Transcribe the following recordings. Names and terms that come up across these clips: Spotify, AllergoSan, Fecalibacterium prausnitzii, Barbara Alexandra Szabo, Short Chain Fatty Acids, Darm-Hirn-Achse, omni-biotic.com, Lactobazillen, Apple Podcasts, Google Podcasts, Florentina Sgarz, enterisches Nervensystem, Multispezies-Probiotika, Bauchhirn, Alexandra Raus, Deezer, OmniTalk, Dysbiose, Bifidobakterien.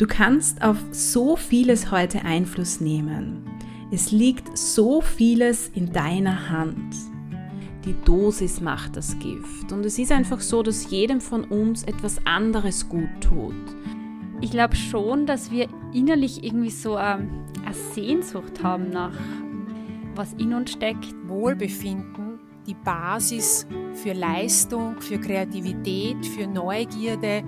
Du kannst auf so vieles heute Einfluss nehmen. Es liegt so vieles in deiner Hand. Die Dosis macht das Gift. Und es ist einfach so, dass jedem von uns etwas anderes gut tut. Ich glaube schon, dass wir innerlich irgendwie so eine Sehnsucht haben nach, was in uns steckt. Wohlbefinden, die Basis für Leistung, für Kreativität, für Neugierde.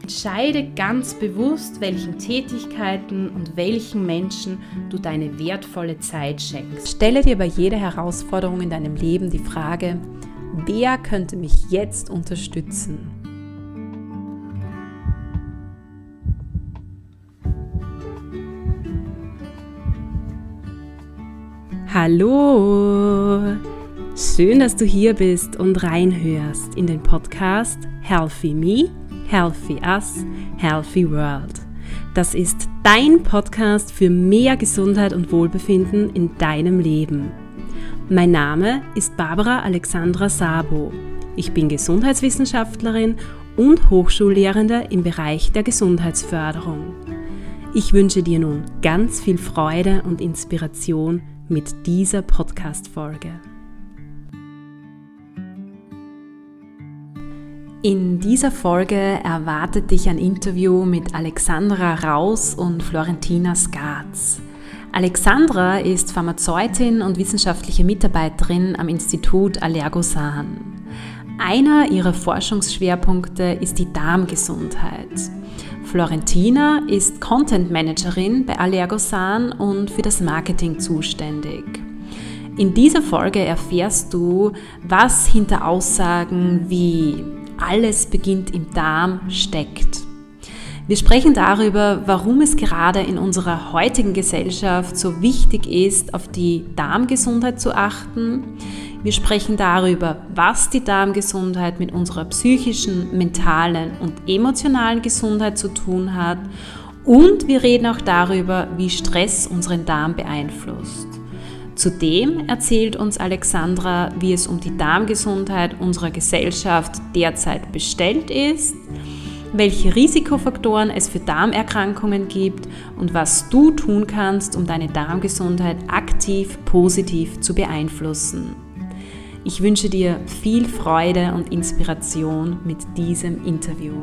Entscheide ganz bewusst, welchen Tätigkeiten und welchen Menschen du deine wertvolle Zeit schenkst. Stelle dir bei jeder Herausforderung in deinem Leben die Frage, wer könnte mich jetzt unterstützen? Hallo! Schön, dass du hier bist und reinhörst in den Podcast Healthy Me, Healthy Us, Healthy World. Das ist dein Podcast für mehr Gesundheit und Wohlbefinden in deinem Leben. Mein Name ist Barbara Alexandra Szabo. Ich bin Gesundheitswissenschaftlerin und Hochschullehrende im Bereich der Gesundheitsförderung. Ich wünsche dir nun ganz viel Freude und Inspiration mit dieser Podcast-Folge. In dieser Folge erwartet dich ein Interview mit Alexandra Raus und Florentina Sgarz. Alexandra ist Pharmazeutin und wissenschaftliche Mitarbeiterin am Institut AllergoSan. Einer ihrer Forschungsschwerpunkte ist die Darmgesundheit. Florentina ist Content Managerin bei AllergoSan und für das Marketing zuständig. In dieser Folge erfährst du, was hinter Aussagen wie alles beginnt im Darm steckt. Wir sprechen darüber, warum es gerade in unserer heutigen Gesellschaft so wichtig ist, auf die Darmgesundheit zu achten. Wir sprechen darüber, was die Darmgesundheit mit unserer psychischen, mentalen und emotionalen Gesundheit zu tun hat. Und wir reden auch darüber, wie Stress unseren Darm beeinflusst. Zudem erzählt uns Alexandra, wie es um die Darmgesundheit unserer Gesellschaft derzeit bestellt ist, welche Risikofaktoren es für Darmerkrankungen gibt und was du tun kannst, um deine Darmgesundheit aktiv positiv zu beeinflussen. Ich wünsche dir viel Freude und Inspiration mit diesem Interview.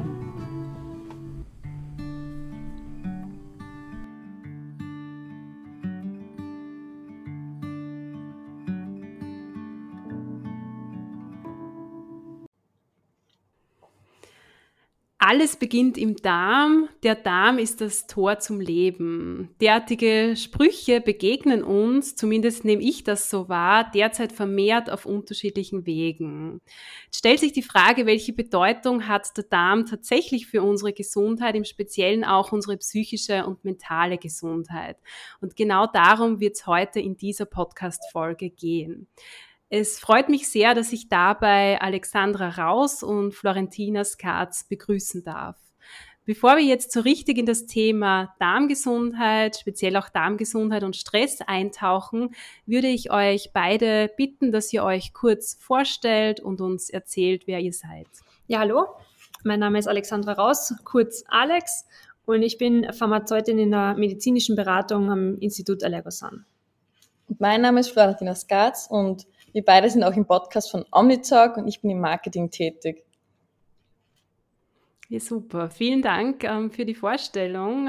Alles beginnt im Darm, der Darm ist das Tor zum Leben. Derartige Sprüche begegnen uns, zumindest nehme ich das so wahr, derzeit vermehrt auf unterschiedlichen Wegen. Jetzt stellt sich die Frage, welche Bedeutung hat der Darm tatsächlich für unsere Gesundheit, im Speziellen auch unsere psychische und mentale Gesundheit. Und genau darum wird es heute in dieser Podcast-Folge gehen. Es freut mich sehr, dass ich dabei Alexandra Raus und Florentina Sgarz begrüßen darf. Bevor wir jetzt so richtig in das Thema Darmgesundheit, speziell auch Darmgesundheit und Stress eintauchen, würde ich euch beide bitten, dass ihr euch kurz vorstellt und uns erzählt, wer ihr seid. Ja, hallo, mein Name ist Alexandra Raus, kurz Alex, und ich bin Pharmazeutin in der medizinischen Beratung am Institut AllergoSan. Mein Name ist Florentina Sgarz und wir beide sind auch im Podcast von OmniTalk und ich bin im Marketing tätig. Ja, super, vielen Dank für die Vorstellung.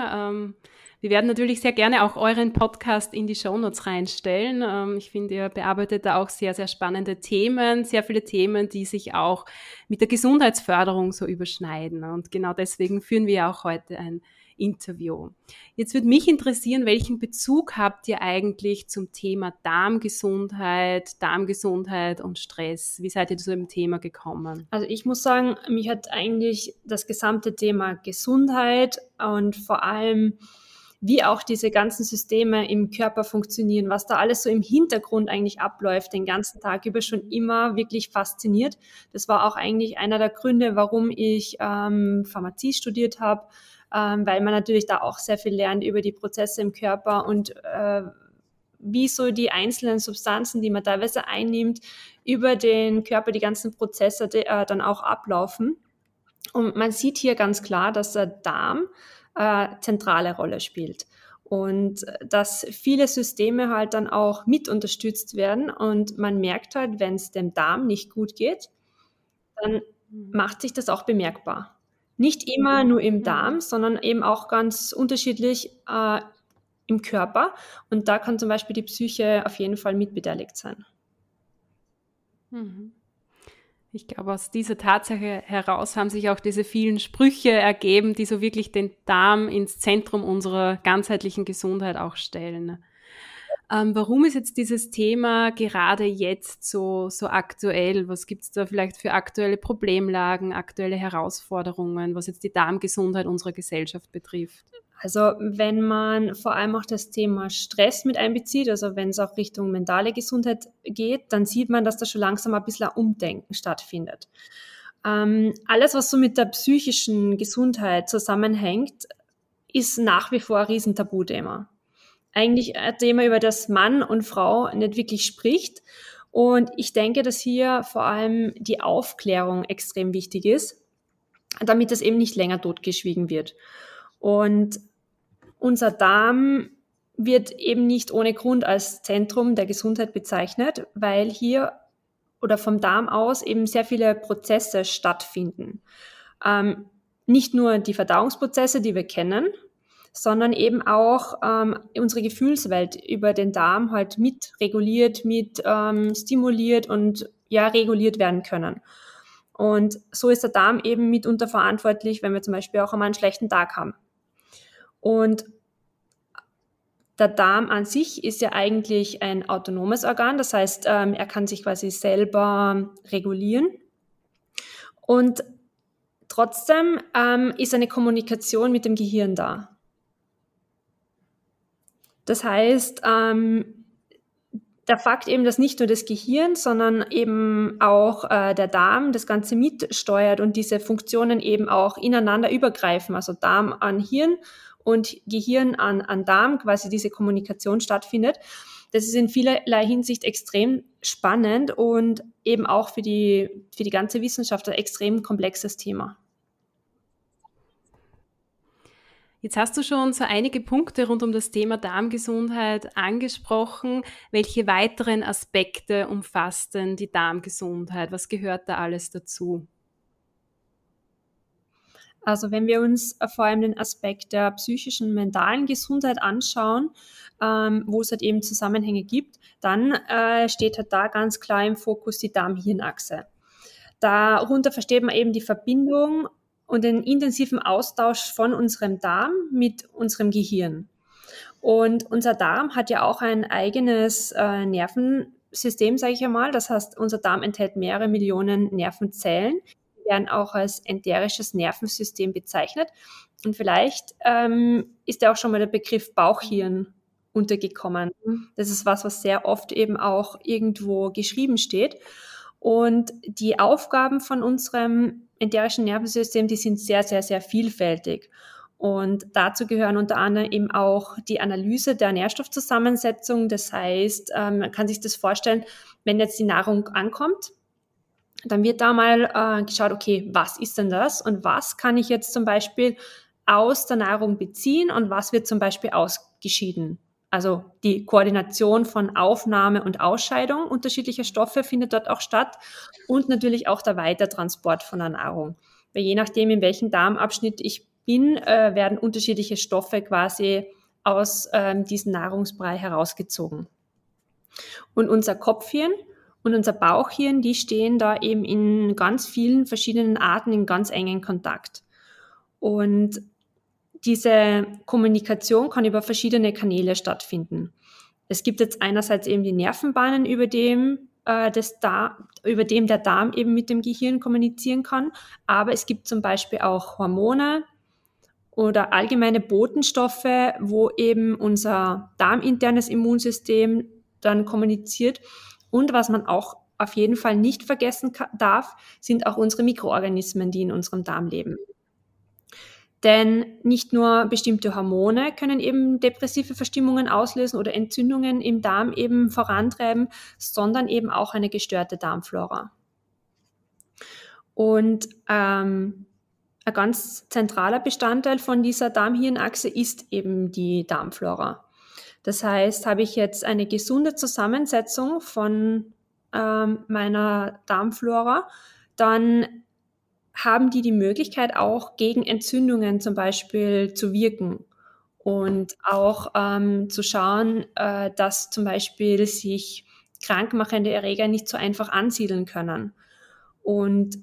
Wir werden natürlich sehr gerne auch euren Podcast in die Shownotes reinstellen. Ich finde, ihr bearbeitet da auch sehr, sehr spannende Themen, sehr viele Themen, die sich auch mit der Gesundheitsförderung so überschneiden. Und genau deswegen führen wir auch heute ein Interview. Jetzt würde mich interessieren, welchen Bezug habt ihr eigentlich zum Thema Darmgesundheit und Stress? Wie seid ihr zu dem Thema gekommen? Also ich muss sagen, mich hat eigentlich das gesamte Thema Gesundheit und vor allem, wie auch diese ganzen Systeme im Körper funktionieren, was da alles so im Hintergrund eigentlich abläuft, den ganzen Tag über schon immer wirklich fasziniert. Das war auch eigentlich einer der Gründe, warum ich Pharmazie studiert habe, weil man natürlich da auch sehr viel lernt über die Prozesse im Körper und wie so die einzelnen Substanzen, die man teilweise einnimmt, über den Körper die ganzen Prozesse dann auch ablaufen. Und man sieht hier ganz klar, dass der Darm zentrale Rolle spielt. Und dass viele Systeme halt dann auch mit unterstützt werden und man merkt halt, wenn es dem Darm nicht gut geht, dann macht sich das auch bemerkbar. Nicht immer nur im Darm, sondern eben auch ganz unterschiedlich im Körper. Und da kann zum Beispiel die Psyche auf jeden Fall mitbeteiligt sein. Ich glaube, aus dieser Tatsache heraus haben sich auch diese vielen Sprüche ergeben, die so wirklich den Darm ins Zentrum unserer ganzheitlichen Gesundheit auch stellen. Warum ist jetzt dieses Thema gerade jetzt so aktuell? Was gibt es da vielleicht für aktuelle Problemlagen, aktuelle Herausforderungen, was jetzt die Darmgesundheit unserer Gesellschaft betrifft? Also wenn man vor allem auch das Thema Stress mit einbezieht, also wenn es auch Richtung mentale Gesundheit geht, dann sieht man, dass da schon langsam ein bisschen ein Umdenken stattfindet. Alles, was so mit der psychischen Gesundheit zusammenhängt, ist nach wie vor ein Riesentabuthema. Eigentlich ein Thema, über das Mann und Frau nicht wirklich spricht. Und ich denke, dass hier vor allem die Aufklärung extrem wichtig ist, damit das eben nicht länger totgeschwiegen wird. Und unser Darm wird eben nicht ohne Grund als Zentrum der Gesundheit bezeichnet, weil hier oder vom Darm aus eben sehr viele Prozesse stattfinden. Nicht nur die Verdauungsprozesse, die wir kennen, sondern eben auch unsere Gefühlswelt über den Darm halt mit reguliert, mit stimuliert und ja reguliert werden können. Und so ist der Darm eben mitunter verantwortlich, wenn wir zum Beispiel auch einmal einen schlechten Tag haben. Und der Darm an sich ist ja eigentlich ein autonomes Organ, das heißt, er kann sich quasi selber regulieren. Und trotzdem ist eine Kommunikation mit dem Gehirn da. Das heißt, der Fakt eben, dass nicht nur das Gehirn, sondern eben auch der Darm das Ganze mitsteuert und diese Funktionen eben auch ineinander übergreifen, also Darm an Hirn und Gehirn an Darm, quasi diese Kommunikation stattfindet. Das ist in vielerlei Hinsicht extrem spannend und eben auch für die ganze Wissenschaft ein extrem komplexes Thema. Jetzt hast du schon so einige Punkte rund um das Thema Darmgesundheit angesprochen. Welche weiteren Aspekte umfasst denn die Darmgesundheit? Was gehört da alles dazu? Also wenn wir uns vor allem den Aspekt der psychischen, mentalen Gesundheit anschauen, wo es halt eben Zusammenhänge gibt, dann steht halt da ganz klar im Fokus die Darm-Hirn-Achse. Darunter versteht man eben die Verbindung und den intensiven Austausch von unserem Darm mit unserem Gehirn. Und unser Darm hat ja auch ein eigenes Nervensystem, sage ich einmal. Das heißt, unser Darm enthält mehrere Millionen Nervenzellen, die werden auch als enterisches Nervensystem bezeichnet. Und vielleicht ist ja auch schon mal der Begriff Bauchhirn untergekommen. Das ist was sehr oft eben auch irgendwo geschrieben steht. Und die Aufgaben von unserem enterischen Nervensystem, die sind sehr, sehr, sehr vielfältig. Und dazu gehören unter anderem eben auch die Analyse der Nährstoffzusammensetzung. Das heißt, man kann sich das vorstellen, wenn jetzt die Nahrung ankommt, dann wird da mal geschaut, okay, was ist denn das? Und was kann ich jetzt zum Beispiel aus der Nahrung beziehen? Und was wird zum Beispiel ausgeschieden? Also die Koordination von Aufnahme und Ausscheidung unterschiedlicher Stoffe findet dort auch statt und natürlich auch der Weitertransport von der Nahrung. Weil je nachdem, in welchem Darmabschnitt ich bin, werden unterschiedliche Stoffe quasi aus diesem Nahrungsbrei herausgezogen. Und unser Kopfhirn und unser Bauchhirn, die stehen da eben in ganz vielen verschiedenen Arten in ganz engen Kontakt. Und diese Kommunikation kann über verschiedene Kanäle stattfinden. Es gibt jetzt einerseits eben die Nervenbahnen, über dem der Darm eben mit dem Gehirn kommunizieren kann, aber es gibt zum Beispiel auch Hormone oder allgemeine Botenstoffe, wo eben unser darminternes Immunsystem dann kommuniziert. Und was man auch auf jeden Fall nicht vergessen darf, sind auch unsere Mikroorganismen, die in unserem Darm leben. Denn nicht nur bestimmte Hormone können eben depressive Verstimmungen auslösen oder Entzündungen im Darm eben vorantreiben, sondern eben auch eine gestörte Darmflora. Und ein ganz zentraler Bestandteil von dieser Darm-Hirn-Achse ist eben die Darmflora. Das heißt, habe ich jetzt eine gesunde Zusammensetzung von meiner Darmflora, dann haben die Möglichkeit, auch gegen Entzündungen zum Beispiel zu wirken und auch zu schauen, dass zum Beispiel sich krankmachende Erreger nicht so einfach ansiedeln können. Und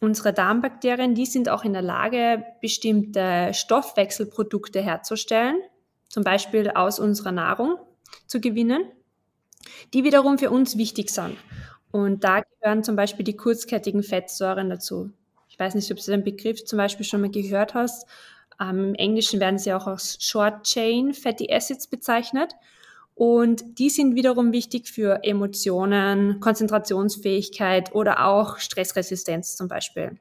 unsere Darmbakterien, die sind auch in der Lage, bestimmte Stoffwechselprodukte herzustellen, zum Beispiel aus unserer Nahrung zu gewinnen, die wiederum für uns wichtig sind. Und da gehören zum Beispiel die kurzkettigen Fettsäuren dazu. Ich weiß nicht, ob du den Begriff zum Beispiel schon mal gehört hast. Im Englischen werden sie auch als Short Chain Fatty Acids bezeichnet. Und die sind wiederum wichtig für Emotionen, Konzentrationsfähigkeit oder auch Stressresistenz zum Beispiel.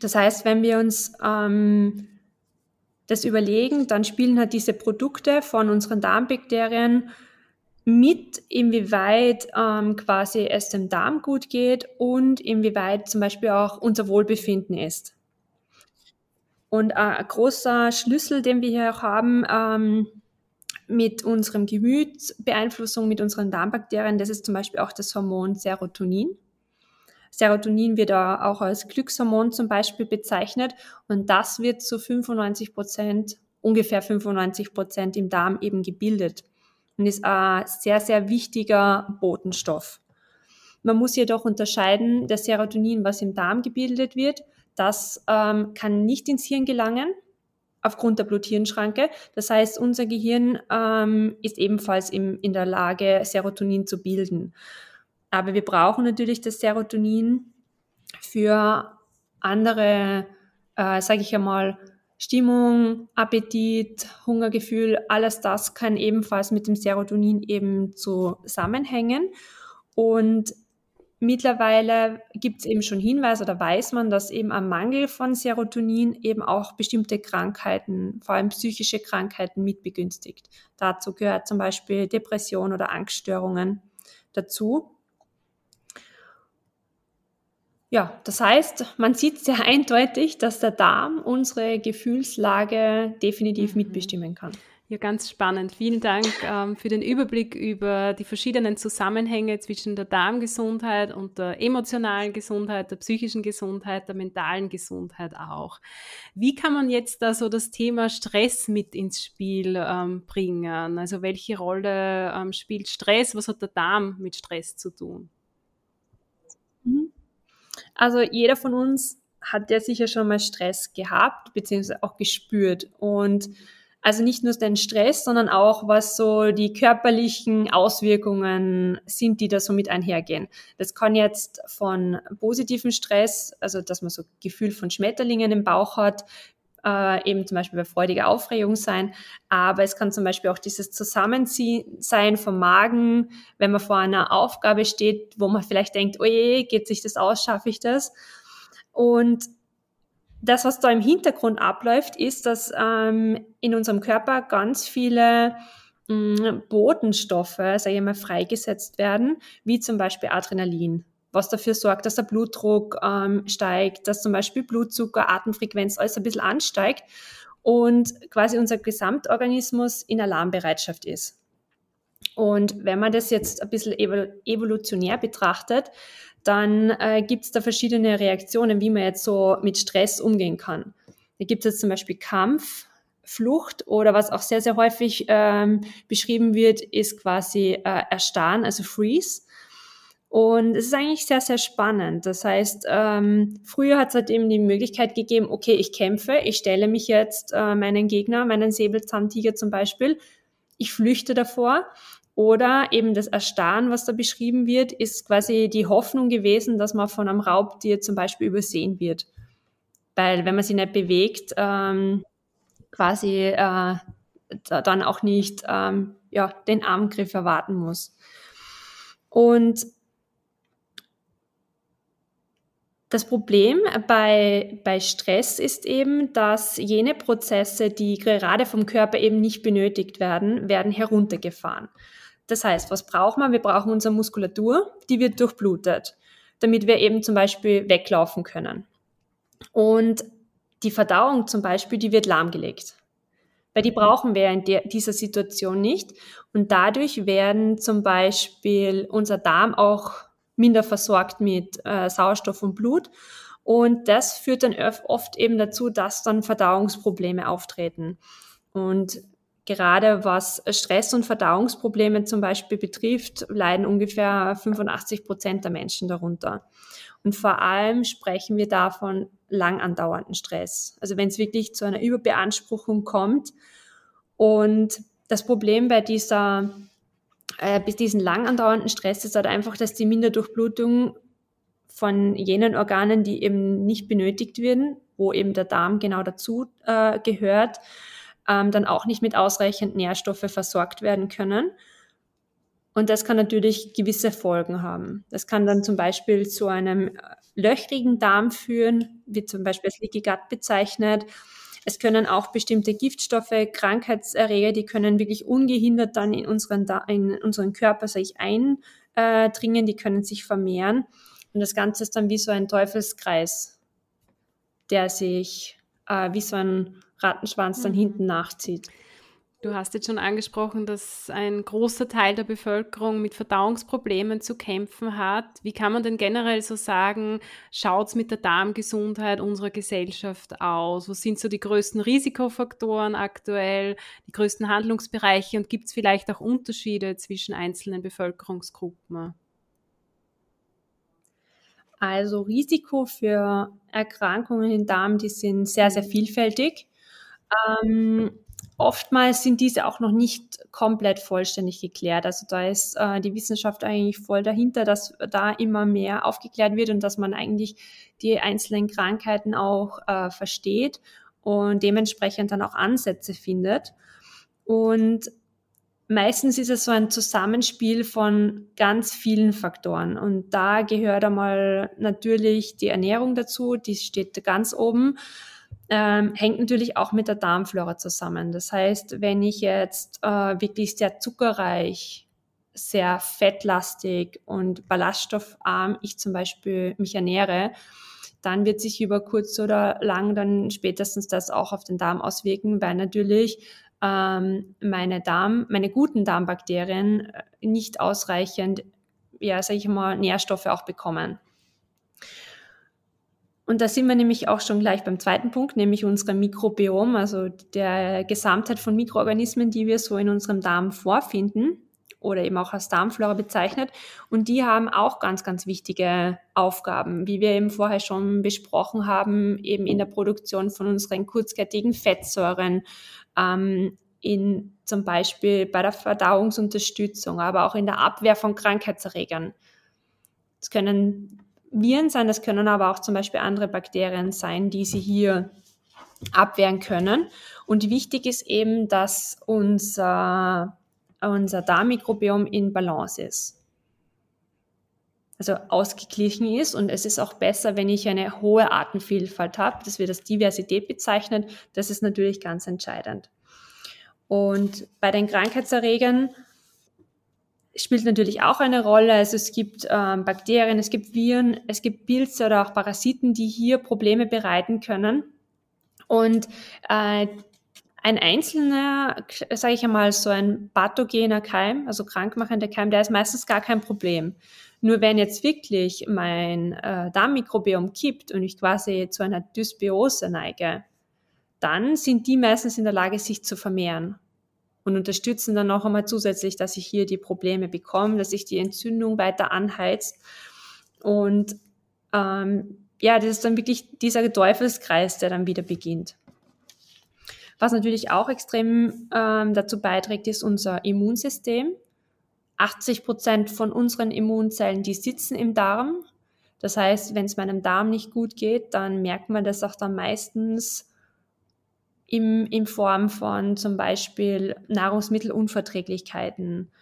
Das heißt, wenn wir uns das überlegen, dann spielen halt diese Produkte von unseren Darmbakterien mit, inwieweit quasi es dem Darm gut geht und inwieweit zum Beispiel auch unser Wohlbefinden ist. Und ein großer Schlüssel, den wir hier auch haben, mit unserem Gemütsbeeinflussung, mit unseren Darmbakterien, das ist zum Beispiel auch das Hormon Serotonin. Serotonin wird auch als Glückshormon zum Beispiel bezeichnet und das wird zu 95% im Darm eben gebildet und ist ein sehr, sehr wichtiger Botenstoff. Man muss jedoch unterscheiden, das Serotonin, was im Darm gebildet wird, das kann nicht ins Hirn gelangen aufgrund der Blut-Hirn-Schranke. Das heißt, unser Gehirn ist ebenfalls in der Lage, Serotonin zu bilden. Aber wir brauchen natürlich das Serotonin für andere, sage ich einmal, Stimmung, Appetit, Hungergefühl, alles das kann ebenfalls mit dem Serotonin eben zusammenhängen. Und mittlerweile gibt es eben schon Hinweise oder weiß man, dass eben ein Mangel von Serotonin eben auch bestimmte Krankheiten, vor allem psychische Krankheiten, mitbegünstigt. Dazu gehört zum Beispiel Depression oder Angststörungen dazu. Ja, das heißt, man sieht sehr eindeutig, dass der Darm unsere Gefühlslage definitiv mitbestimmen kann. Ja, ganz spannend. Vielen Dank für den Überblick über die verschiedenen Zusammenhänge zwischen der Darmgesundheit und der emotionalen Gesundheit, der psychischen Gesundheit, der mentalen Gesundheit auch. Wie kann man jetzt da so das Thema Stress mit ins Spiel bringen? Also welche Rolle spielt Stress? Was hat der Darm mit Stress zu tun? Also jeder von uns hat ja sicher schon mal Stress gehabt, beziehungsweise auch gespürt. Und also nicht nur den Stress, sondern auch, was so die körperlichen Auswirkungen sind, die da so mit einhergehen. Das kann jetzt von positivem Stress, also dass man so ein Gefühl von Schmetterlingen im Bauch hat, eben zum Beispiel bei freudiger Aufregung sein, aber es kann zum Beispiel auch dieses Zusammenziehen sein vom Magen, wenn man vor einer Aufgabe steht, wo man vielleicht denkt, oje, geht sich das aus, schaffe ich das? Und das, was da im Hintergrund abläuft, ist, dass in unserem Körper ganz viele Botenstoffe, sage ich mal, freigesetzt werden, wie zum Beispiel Adrenalin, was dafür sorgt, dass der Blutdruck steigt, dass zum Beispiel Blutzucker, Atemfrequenz, alles ein bisschen ansteigt und quasi unser Gesamtorganismus in Alarmbereitschaft ist. Und wenn man das jetzt ein bisschen evolutionär betrachtet, dann gibt es da verschiedene Reaktionen, wie man jetzt so mit Stress umgehen kann. Da gibt es jetzt zum Beispiel Kampf, Flucht oder was auch sehr, sehr häufig beschrieben wird, ist quasi Erstarren, also Freeze. Und es ist eigentlich sehr, sehr spannend. Das heißt, früher hat es halt eben die Möglichkeit gegeben, okay, ich kämpfe, ich stelle mich jetzt meinen Gegner, meinen Säbelzahntiger zum Beispiel, ich flüchte davor. Oder eben das Erstarren, was da beschrieben wird, ist quasi die Hoffnung gewesen, dass man von einem Raubtier zum Beispiel übersehen wird. Weil wenn man sich nicht bewegt, quasi dann auch nicht den Angriff erwarten muss. Und das Problem bei Stress ist eben, dass jene Prozesse, die gerade vom Körper eben nicht benötigt werden, werden heruntergefahren. Das heißt, was braucht man? Wir brauchen unsere Muskulatur, die wird durchblutet. damit wir eben zum Beispiel weglaufen können. Und die Verdauung zum Beispiel, die wird lahmgelegt, weil die brauchen wir in dieser Situation nicht. Und dadurch werden zum Beispiel unser Darm auch minder versorgt mit Sauerstoff und Blut. Und das führt dann oft eben dazu, dass dann Verdauungsprobleme auftreten. Und gerade was Stress und Verdauungsprobleme zum Beispiel betrifft, leiden ungefähr 85% der Menschen darunter. Und vor allem sprechen wir da von lang andauernden Stress. Also wenn es wirklich zu einer Überbeanspruchung kommt. Und das Problem bei diesen lang andauernden Stress ist halt einfach, dass die Minderdurchblutung von jenen Organen, die eben nicht benötigt werden, wo eben der Darm genau dazu gehört, dann auch nicht mit ausreichend Nährstoffe versorgt werden können. Und das kann natürlich gewisse Folgen haben. Das kann dann zum Beispiel zu einem löchrigen Darm führen, wie zum Beispiel das Leaky Gut bezeichnet. Es können auch bestimmte Giftstoffe, Krankheitserreger, die können wirklich ungehindert dann in unseren Körper sich eindringen, die können sich vermehren. Und das Ganze ist dann wie so ein Teufelskreis, der sich wie so ein Rattenschwanz dann hinten nachzieht. Du hast jetzt schon angesprochen, dass ein großer Teil der Bevölkerung mit Verdauungsproblemen zu kämpfen hat. Wie kann man denn generell so sagen, schaut's mit der Darmgesundheit unserer Gesellschaft aus? Was sind so die größten Risikofaktoren aktuell, die größten Handlungsbereiche und gibt's vielleicht auch Unterschiede zwischen einzelnen Bevölkerungsgruppen? Also Risiko für Erkrankungen im Darm, die sind sehr, sehr vielfältig. Oftmals sind diese auch noch nicht komplett vollständig geklärt. Also da ist die Wissenschaft eigentlich voll dahinter, dass da immer mehr aufgeklärt wird und dass man eigentlich die einzelnen Krankheiten auch versteht und dementsprechend dann auch Ansätze findet. Und meistens ist es so ein Zusammenspiel von ganz vielen Faktoren. Und da gehört einmal natürlich die Ernährung dazu, die steht ganz oben, hängt natürlich auch mit der Darmflora zusammen. Das heißt, wenn ich jetzt wirklich sehr zuckerreich, sehr fettlastig und ballaststoffarm ich zum Beispiel mich ernähre, dann wird sich über kurz oder lang dann spätestens das auch auf den Darm auswirken, weil natürlich meine guten Darmbakterien nicht ausreichend, Nährstoffe auch bekommen. Und da sind wir nämlich auch schon gleich beim zweiten Punkt, nämlich unserem Mikrobiom, also der Gesamtheit von Mikroorganismen, die wir so in unserem Darm vorfinden oder eben auch als Darmflora bezeichnet. Und die haben auch ganz, ganz wichtige Aufgaben, wie wir eben vorher schon besprochen haben, eben in der Produktion von unseren kurzkettigen Fettsäuren, zum Beispiel bei der Verdauungsunterstützung, aber auch in der Abwehr von Krankheitserregern. Das können Viren sein, das können aber auch zum Beispiel andere Bakterien sein, die sie hier abwehren können. Und wichtig ist eben, dass unser Darmmikrobiom in Balance ist. Also ausgeglichen ist, und es ist auch besser, wenn ich eine hohe Artenvielfalt habe, das wird als Diversität bezeichnet, das ist natürlich ganz entscheidend. Und bei den Krankheitserregern spielt natürlich auch eine Rolle, also es gibt Bakterien, es gibt Viren, es gibt Pilze oder auch Parasiten, die hier Probleme bereiten können. Und ein einzelner, sage ich einmal, so ein pathogener Keim, also krankmachender Keim, der ist meistens gar kein Problem. Nur wenn jetzt wirklich mein Darmmikrobiom kippt und ich quasi zu einer Dysbiose neige, dann sind die meistens in der Lage, sich zu vermehren und unterstützen dann noch einmal zusätzlich, dass ich hier die Probleme bekomme, dass ich die Entzündung weiter anheizt. Und das ist dann wirklich dieser Teufelskreis, der dann wieder beginnt. Was natürlich auch extrem dazu beiträgt, ist unser Immunsystem. 80% von unseren Immunzellen, die sitzen im Darm. Das heißt, wenn es meinem Darm nicht gut geht, dann merkt man das auch dann meistens in Form von zum Beispiel Nahrungsmittelunverträglichkeiten,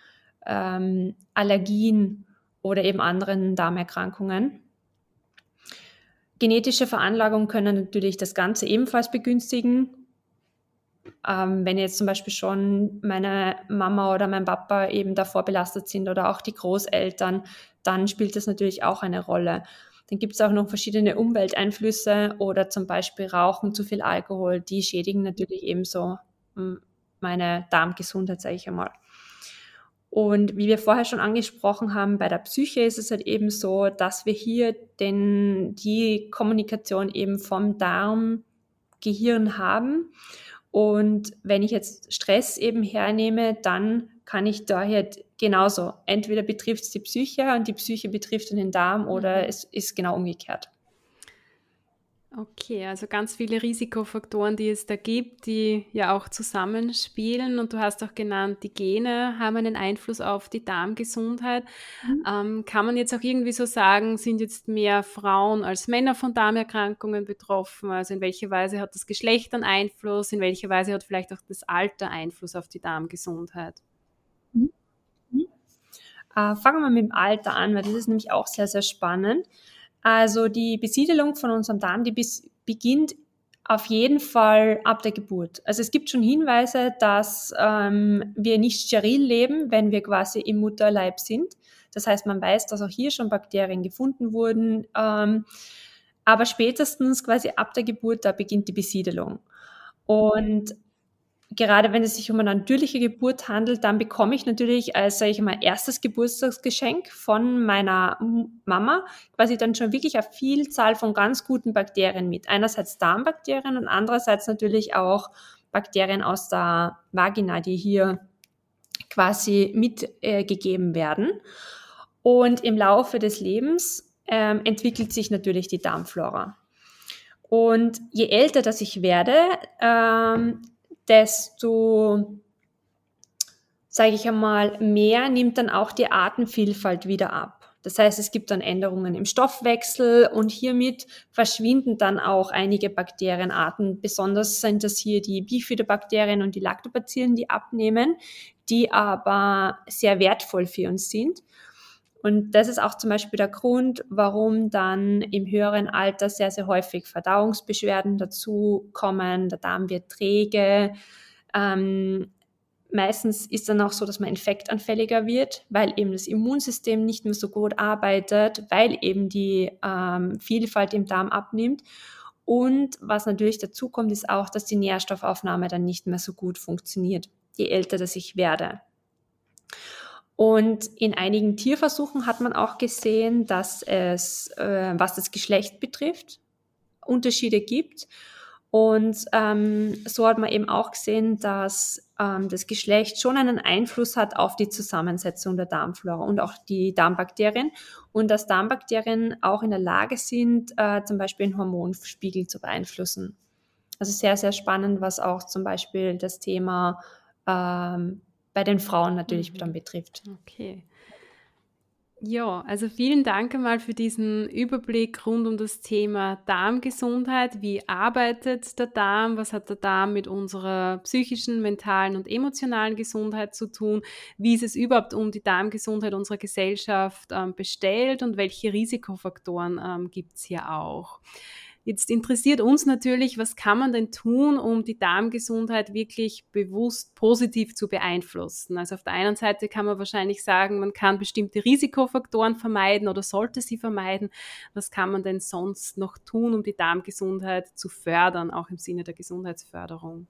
Allergien oder eben anderen Darmerkrankungen. Genetische Veranlagungen können natürlich das Ganze ebenfalls begünstigen. Wenn jetzt zum Beispiel schon meine Mama oder mein Papa eben davor belastet sind oder auch die Großeltern, dann spielt das natürlich auch eine Rolle. Dann gibt es auch noch verschiedene Umwelteinflüsse oder zum Beispiel Rauchen, zu viel Alkohol, die schädigen natürlich ebenso meine Darmgesundheit, sage ich einmal. Und wie wir vorher schon angesprochen haben, bei der Psyche ist es halt eben so, dass wir hier die Kommunikation eben vom Darm-Gehirn haben. Und wenn ich jetzt Stress eben hernehme, dann kann ich daher genauso, entweder betrifft es die Psyche und die Psyche betrifft den Darm oder es ist genau umgekehrt. Okay, also ganz viele Risikofaktoren, die es da gibt, die ja auch zusammenspielen. Und du hast auch genannt, die Gene haben einen Einfluss auf die Darmgesundheit. Kann man jetzt auch irgendwie so sagen, sind jetzt mehr Frauen als Männer von Darmerkrankungen betroffen? Also in welcher Weise hat das Geschlecht einen Einfluss? In welcher Weise hat vielleicht auch das Alter Einfluss auf die Darmgesundheit? Fangen wir mit dem Alter an, weil das ist nämlich auch sehr, sehr spannend. Also die Besiedelung von unserem Darm, die beginnt auf jeden Fall ab der Geburt. Also es gibt schon Hinweise, dass wir nicht steril leben, wenn wir quasi im Mutterleib sind. Das heißt, man weiß, dass auch hier schon Bakterien gefunden wurden. Aber spätestens quasi ab der Geburt, da beginnt die Besiedelung. Und gerade wenn es sich um eine natürliche Geburt handelt, dann bekomme ich natürlich als, sage ich mal, erstes Geburtstagsgeschenk von meiner Mama quasi dann schon wirklich eine Vielzahl von ganz guten Bakterien mit. Einerseits Darmbakterien und andererseits natürlich auch Bakterien aus der Vagina, die hier quasi mitgegeben werden. Und im Laufe des Lebens entwickelt sich natürlich die Darmflora. Und je älter das ich werde, desto, sage ich einmal, mehr nimmt dann auch die Artenvielfalt wieder ab. Das heißt, es gibt dann Änderungen im Stoffwechsel und hiermit verschwinden dann auch einige Bakterienarten. Besonders sind das hier die Bifidobakterien und die Lactobazillen, die abnehmen, die aber sehr wertvoll für uns sind. Und das ist auch zum Beispiel der Grund, warum dann im höheren Alter sehr, sehr häufig Verdauungsbeschwerden dazu kommen. Der Darm wird träge. Meistens ist dann auch so, dass man infektanfälliger wird, weil eben das Immunsystem nicht mehr so gut arbeitet, weil eben die Vielfalt im Darm abnimmt. Und was natürlich dazu kommt, ist auch, dass die Nährstoffaufnahme dann nicht mehr so gut funktioniert, je älter das ich werde. Und in einigen Tierversuchen hat man auch gesehen, dass es, was das Geschlecht betrifft, Unterschiede gibt. Und so hat man eben auch gesehen, dass das Geschlecht schon einen Einfluss hat auf die Zusammensetzung der Darmflora und auch die Darmbakterien. Und dass Darmbakterien auch in der Lage sind, zum Beispiel den Hormonspiegel zu beeinflussen. Also sehr, sehr spannend, was auch zum Beispiel das Thema bei den Frauen natürlich dann betrifft. Okay. Ja, also vielen Dank einmal für diesen Überblick rund um das Thema Darmgesundheit. Wie arbeitet der Darm? Was hat der Darm mit unserer psychischen, mentalen und emotionalen Gesundheit zu tun? Wie ist es überhaupt um die Darmgesundheit unserer Gesellschaft bestellt und welche Risikofaktoren gibt es hier auch? Jetzt interessiert uns natürlich, was kann man denn tun, um die Darmgesundheit wirklich bewusst positiv zu beeinflussen? Also auf der einen Seite kann man wahrscheinlich sagen, man kann bestimmte Risikofaktoren vermeiden oder sollte sie vermeiden. Was kann man denn sonst noch tun, um die Darmgesundheit zu fördern, auch im Sinne der Gesundheitsförderung?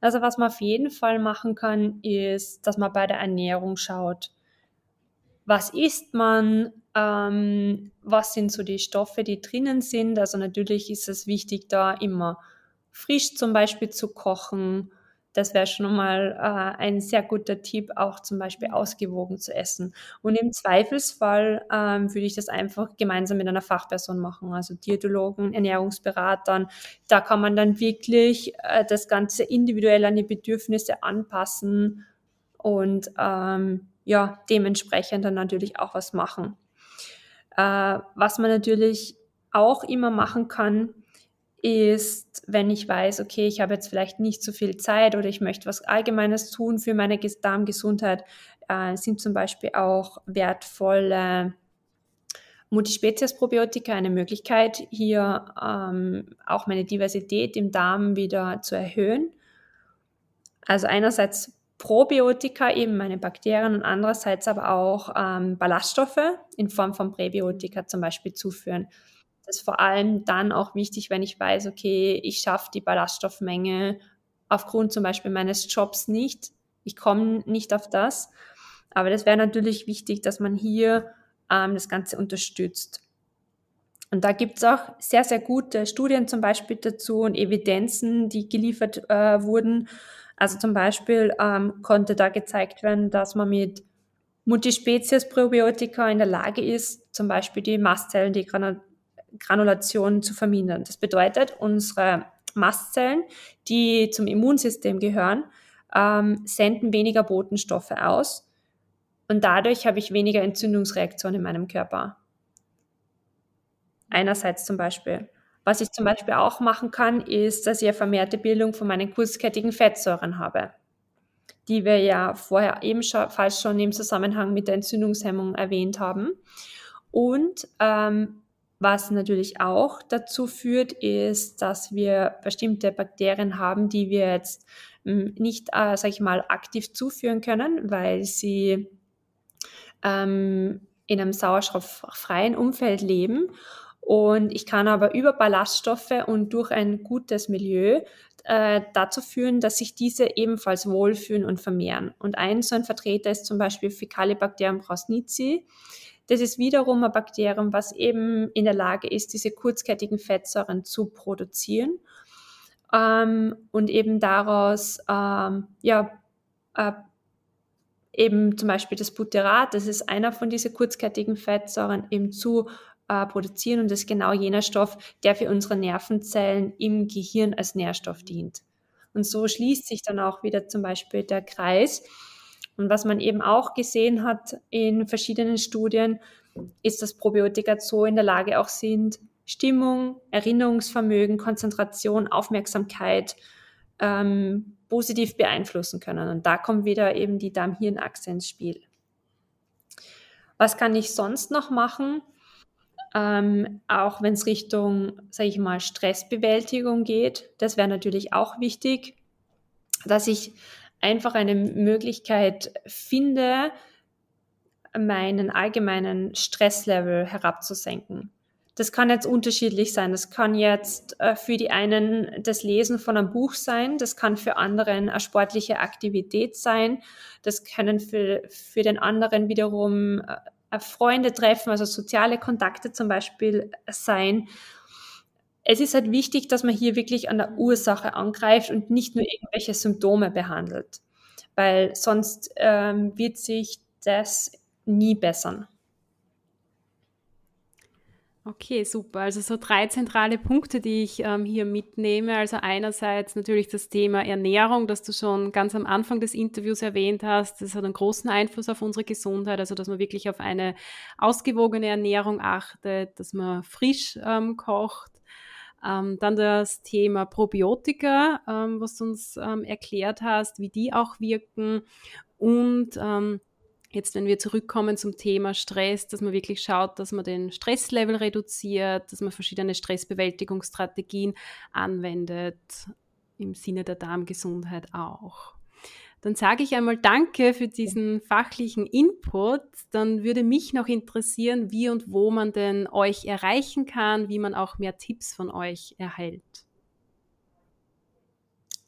Also was man auf jeden Fall machen kann, ist, dass man bei der Ernährung schaut. Was isst man? Was sind so die Stoffe, die drinnen sind? Also natürlich ist es wichtig, da immer frisch zum Beispiel zu kochen. Das wäre schon mal ein sehr guter Tipp, auch zum Beispiel ausgewogen zu essen. Und im Zweifelsfall würde ich das einfach gemeinsam mit einer Fachperson machen, also Diätologen, Ernährungsberatern. Da kann man dann wirklich das Ganze individuell an die Bedürfnisse anpassen und ja, dementsprechend dann natürlich auch was machen. Was man natürlich auch immer machen kann, ist, wenn ich weiß, okay, ich habe jetzt vielleicht nicht so viel Zeit oder ich möchte was Allgemeines tun für meine Darmgesundheit, sind zum Beispiel auch wertvolle Multispezies-Probiotika eine Möglichkeit, hier auch meine Diversität im Darm wieder zu erhöhen. Also einerseits Probiotika, eben meine Bakterien, und andererseits aber auch Ballaststoffe in Form von Präbiotika zum Beispiel zuführen. Das ist vor allem dann auch wichtig, wenn ich weiß, okay, ich schaffe die Ballaststoffmenge aufgrund zum Beispiel meines Jobs nicht. Ich komme nicht auf das. Aber das wäre natürlich wichtig, dass man hier das Ganze unterstützt. Und da gibt es auch sehr, sehr gute Studien zum Beispiel dazu und Evidenzen, die geliefert wurden. Also zum Beispiel konnte da gezeigt werden, dass man mit Multispezies-Probiotika in der Lage ist, zum Beispiel die Mastzellen, die Granulation zu vermindern. Das bedeutet, unsere Mastzellen, die zum Immunsystem gehören, senden weniger Botenstoffe aus, und dadurch habe ich weniger Entzündungsreaktionen in meinem Körper. Einerseits zum Beispiel. Was ich zum Beispiel auch machen kann, ist, dass ich eine vermehrte Bildung von meinen kurzkettigen Fettsäuren habe, die wir ja vorher ebenfalls schon im Zusammenhang mit der Entzündungshemmung erwähnt haben. Und was natürlich auch dazu führt, ist, dass wir bestimmte Bakterien haben, die wir jetzt nicht, aktiv zuführen können, weil sie in einem sauerstofffreien Umfeld leben. Und ich kann aber über Ballaststoffe und durch ein gutes Milieu dazu führen, dass sich diese ebenfalls wohlfühlen und vermehren. Und ein so ein Vertreter ist zum Beispiel Fecalibacterium prausnitzii. Das ist wiederum ein Bakterium, was eben in der Lage ist, diese kurzkettigen Fettsäuren zu produzieren und eben daraus eben zum Beispiel das Butyrat, das ist einer von diesen kurzkettigen Fettsäuren, eben zu produzieren, und das ist genau jener Stoff, der für unsere Nervenzellen im Gehirn als Nährstoff dient. Und so schließt sich dann auch wieder zum Beispiel der Kreis. Und was man eben auch gesehen hat in verschiedenen Studien, ist, dass Probiotika so in der Lage auch sind, Stimmung, Erinnerungsvermögen, Konzentration, Aufmerksamkeit positiv beeinflussen können. Und da kommt wieder eben die Darm-Hirn-Achse ins Spiel. Was kann ich sonst noch machen? Auch wenn es Richtung, Stressbewältigung geht, das wäre natürlich auch wichtig, dass ich einfach eine Möglichkeit finde, meinen allgemeinen Stresslevel herabzusenken. Das kann jetzt unterschiedlich sein. Das kann jetzt für die einen das Lesen von einem Buch sein. Das kann für anderen eine sportliche Aktivität sein. Das können für den anderen wiederum Freunde treffen, also soziale Kontakte zum Beispiel sein. Es ist halt wichtig, dass man hier wirklich an der Ursache angreift und nicht nur irgendwelche Symptome behandelt, weil sonst wird sich das nie bessern. Okay, super. Also so 3 zentrale Punkte, die ich hier mitnehme. Also einerseits natürlich das Thema Ernährung, das du schon ganz am Anfang des Interviews erwähnt hast. Das hat einen großen Einfluss auf unsere Gesundheit, also dass man wirklich auf eine ausgewogene Ernährung achtet, dass man frisch kocht. Dann das Thema Probiotika, was du uns erklärt hast, wie die auch wirken. Und jetzt, wenn wir zurückkommen zum Thema Stress, dass man wirklich schaut, dass man den Stresslevel reduziert, dass man verschiedene Stressbewältigungsstrategien anwendet, im Sinne der Darmgesundheit auch. Dann sage ich einmal Danke für diesen fachlichen Input. Dann würde mich noch interessieren, wie und wo man denn euch erreichen kann, wie man auch mehr Tipps von euch erhält.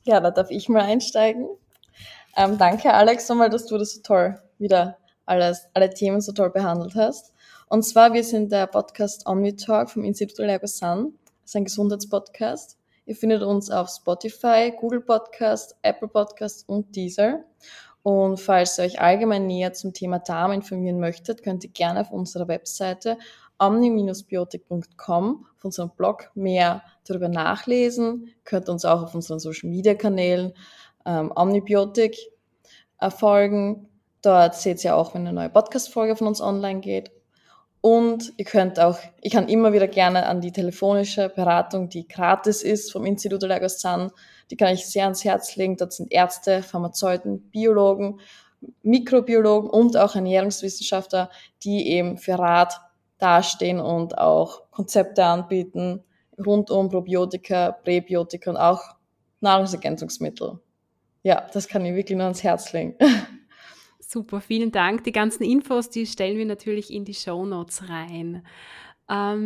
Ja, da darf ich mal einsteigen. Danke, Alex, nochmal, dass du das so toll wieder alle Themen so toll behandelt hast. Und zwar, wir sind der Podcast OmniTalk vom Institut AllergoSan. Das ist ein Gesundheitspodcast. Ihr findet uns auf Spotify, Google Podcasts, Apple Podcasts und Deezer. Und falls ihr euch allgemein näher zum Thema Darm informieren möchtet, könnt ihr gerne auf unserer Webseite omni-biotic.com auf unserem Blog mehr darüber nachlesen. Könnt uns auch auf unseren Social-Media-Kanälen omni-biotic folgen. Dort seht ihr auch, wenn eine neue Podcast-Folge von uns online geht. Und ich kann immer wieder gerne an die telefonische Beratung, die gratis ist, vom Institut AllergoSan, die kann ich sehr ans Herz legen. Dort sind Ärzte, Pharmazeuten, Biologen, Mikrobiologen und auch Ernährungswissenschaftler, die eben für Rat dastehen und auch Konzepte anbieten rund um Probiotika, Präbiotika und auch Nahrungsergänzungsmittel. Ja, das kann ich wirklich nur ans Herz legen. Super, vielen Dank. Die ganzen Infos, die stellen wir natürlich in die Shownotes rein.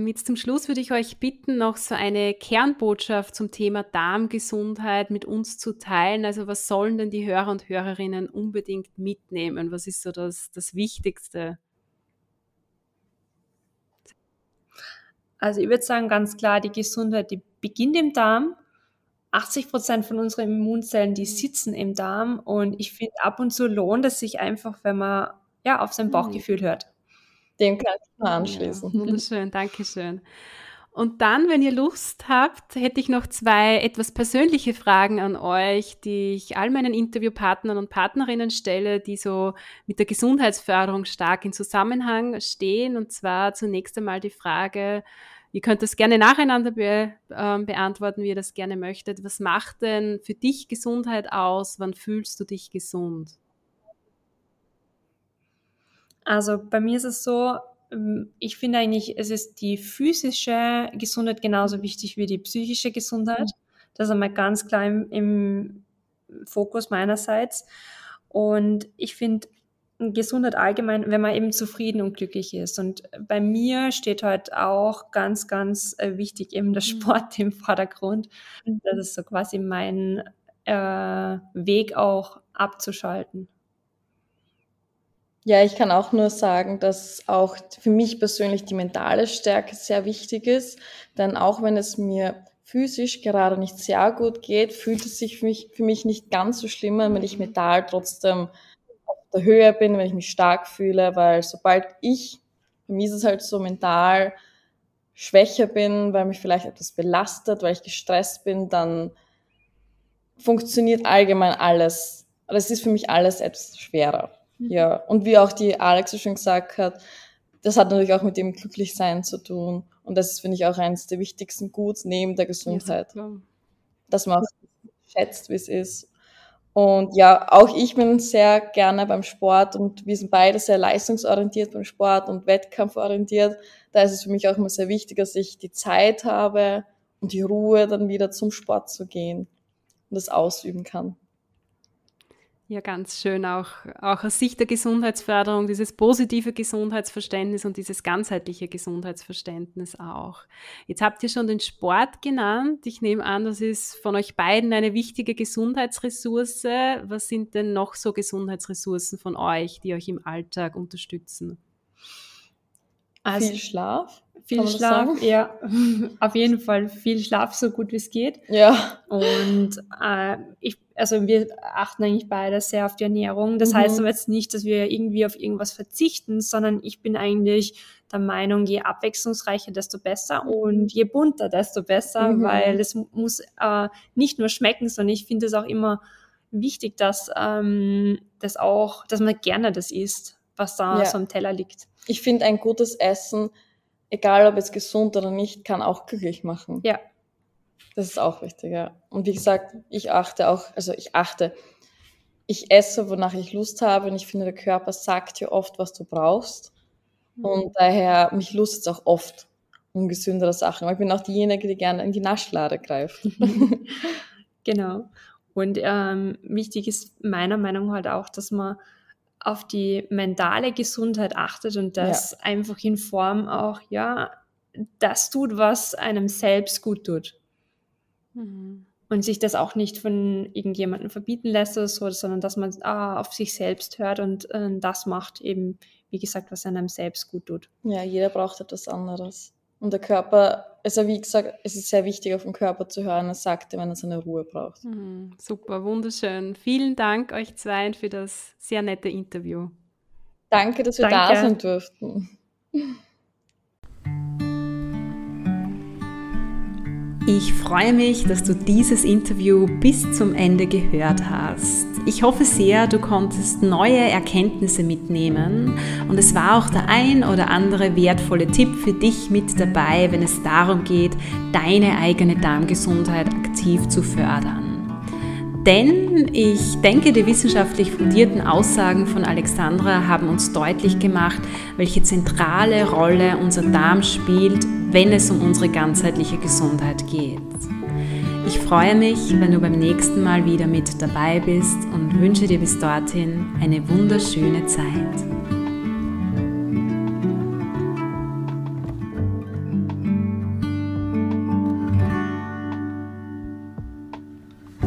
Jetzt zum Schluss würde ich euch bitten, noch so eine Kernbotschaft zum Thema Darmgesundheit mit uns zu teilen. Also was sollen denn die Hörer und Hörerinnen unbedingt mitnehmen? Was ist so das Wichtigste? Also ich würde sagen, ganz klar, die Gesundheit, die beginnt im Darm. 80% von unseren Immunzellen, die sitzen im Darm. Und ich finde, ab und zu lohnt es sich einfach, wenn man ja auf sein Bauchgefühl hört. Dem kann ich mal anschließen. Ja, wunderschön, danke schön. Und dann, wenn ihr Lust habt, hätte ich noch 2 etwas persönliche Fragen an euch, die ich all meinen Interviewpartnern und Partnerinnen stelle, die so mit der Gesundheitsförderung stark in Zusammenhang stehen. Und zwar zunächst einmal die Frage, ihr könnt das gerne nacheinander beantworten, wie ihr das gerne möchtet. Was macht denn für dich Gesundheit aus? Wann fühlst du dich gesund? Also bei mir ist es so, ich finde eigentlich, es ist die physische Gesundheit genauso wichtig wie die psychische Gesundheit. Das ist einmal ganz klar im Fokus meinerseits. Und ich finde Gesundheit allgemein, wenn man eben zufrieden und glücklich ist. Und bei mir steht halt auch ganz, ganz wichtig eben der Sport im Vordergrund. Das ist so quasi mein Weg auch abzuschalten. Ja, ich kann auch nur sagen, dass auch für mich persönlich die mentale Stärke sehr wichtig ist, denn auch wenn es mir physisch gerade nicht sehr gut geht, fühlt es sich für mich nicht ganz so schlimm an, wenn ich mental trotzdem auf der Höhe bin, wenn ich mich stark fühle, weil bei mir ist es halt so, mental schwächer bin, weil mich vielleicht etwas belastet, weil ich gestresst bin, dann funktioniert allgemein alles. Das ist für mich alles etwas schwerer. Ja, und wie auch die Alex so schön gesagt hat, das hat natürlich auch mit dem Glücklichsein zu tun. Und das ist, finde ich, auch eines der wichtigsten Guts neben der Gesundheit. Ja, dass man auch schätzt, wie es ist. Und ja, auch ich bin sehr gerne beim Sport und wir sind beide sehr leistungsorientiert beim Sport und wettkampforientiert. Da ist es für mich auch immer sehr wichtig, dass ich die Zeit habe und die Ruhe, dann wieder zum Sport zu gehen und das ausüben kann. Ja, ganz schön, auch aus Sicht der Gesundheitsförderung, dieses positive Gesundheitsverständnis und dieses ganzheitliche Gesundheitsverständnis auch. Jetzt habt ihr schon den Sport genannt. Ich nehme an, das ist von euch beiden eine wichtige Gesundheitsressource. Was sind denn noch so Gesundheitsressourcen von euch, die euch im Alltag unterstützen? Also viel Schlaf. Viel Schlaf, ja, auf jeden Fall viel Schlaf, so gut wie es geht. Ja. Und wir achten eigentlich beide sehr auf die Ernährung. Das heißt aber jetzt nicht, dass wir irgendwie auf irgendwas verzichten, sondern ich bin eigentlich der Meinung, je abwechslungsreicher, desto besser und je bunter, desto besser, weil es muss nicht nur schmecken, sondern ich finde es auch immer wichtig, dass man gerne das isst, was da so am Teller liegt. Ich finde, ein gutes Essen, egal ob es gesund oder nicht, kann auch glücklich machen. Ja. Das ist auch wichtig, ja. Und wie gesagt, ich esse, wonach ich Lust habe und ich finde, der Körper sagt dir oft, was du brauchst. Und daher, mich lustet es auch oft um gesündere Sachen. Ich bin auch diejenige, die gerne in die Naschlade greift. Genau. Und wichtig ist meiner Meinung halt auch, dass man auf die mentale Gesundheit achtet und das einfach in Form auch, das tut, was einem selbst gut tut. Und sich das auch nicht von irgendjemandem verbieten lässt oder so, sondern dass man auf sich selbst hört und das macht eben, wie gesagt, was einem selbst gut tut. Ja, jeder braucht etwas anderes. Und der Körper, also wie gesagt, es ist sehr wichtig, auf den Körper zu hören. Er sagt, wenn er seine Ruhe braucht. Super, wunderschön. Vielen Dank euch 2 für das sehr nette Interview. Danke, dass wir da sein durften. Ich freue mich, dass du dieses Interview bis zum Ende gehört hast. Ich hoffe sehr, du konntest neue Erkenntnisse mitnehmen und es war auch der ein oder andere wertvolle Tipp für dich mit dabei, wenn es darum geht, deine eigene Darmgesundheit aktiv zu fördern. Denn Ich denke, die wissenschaftlich fundierten Aussagen von Alexandra haben uns deutlich gemacht, welche zentrale Rolle unser Darm spielt, wenn es um unsere ganzheitliche Gesundheit geht. Ich freue mich, wenn du beim nächsten Mal wieder mit dabei bist und wünsche dir bis dorthin eine wunderschöne Zeit.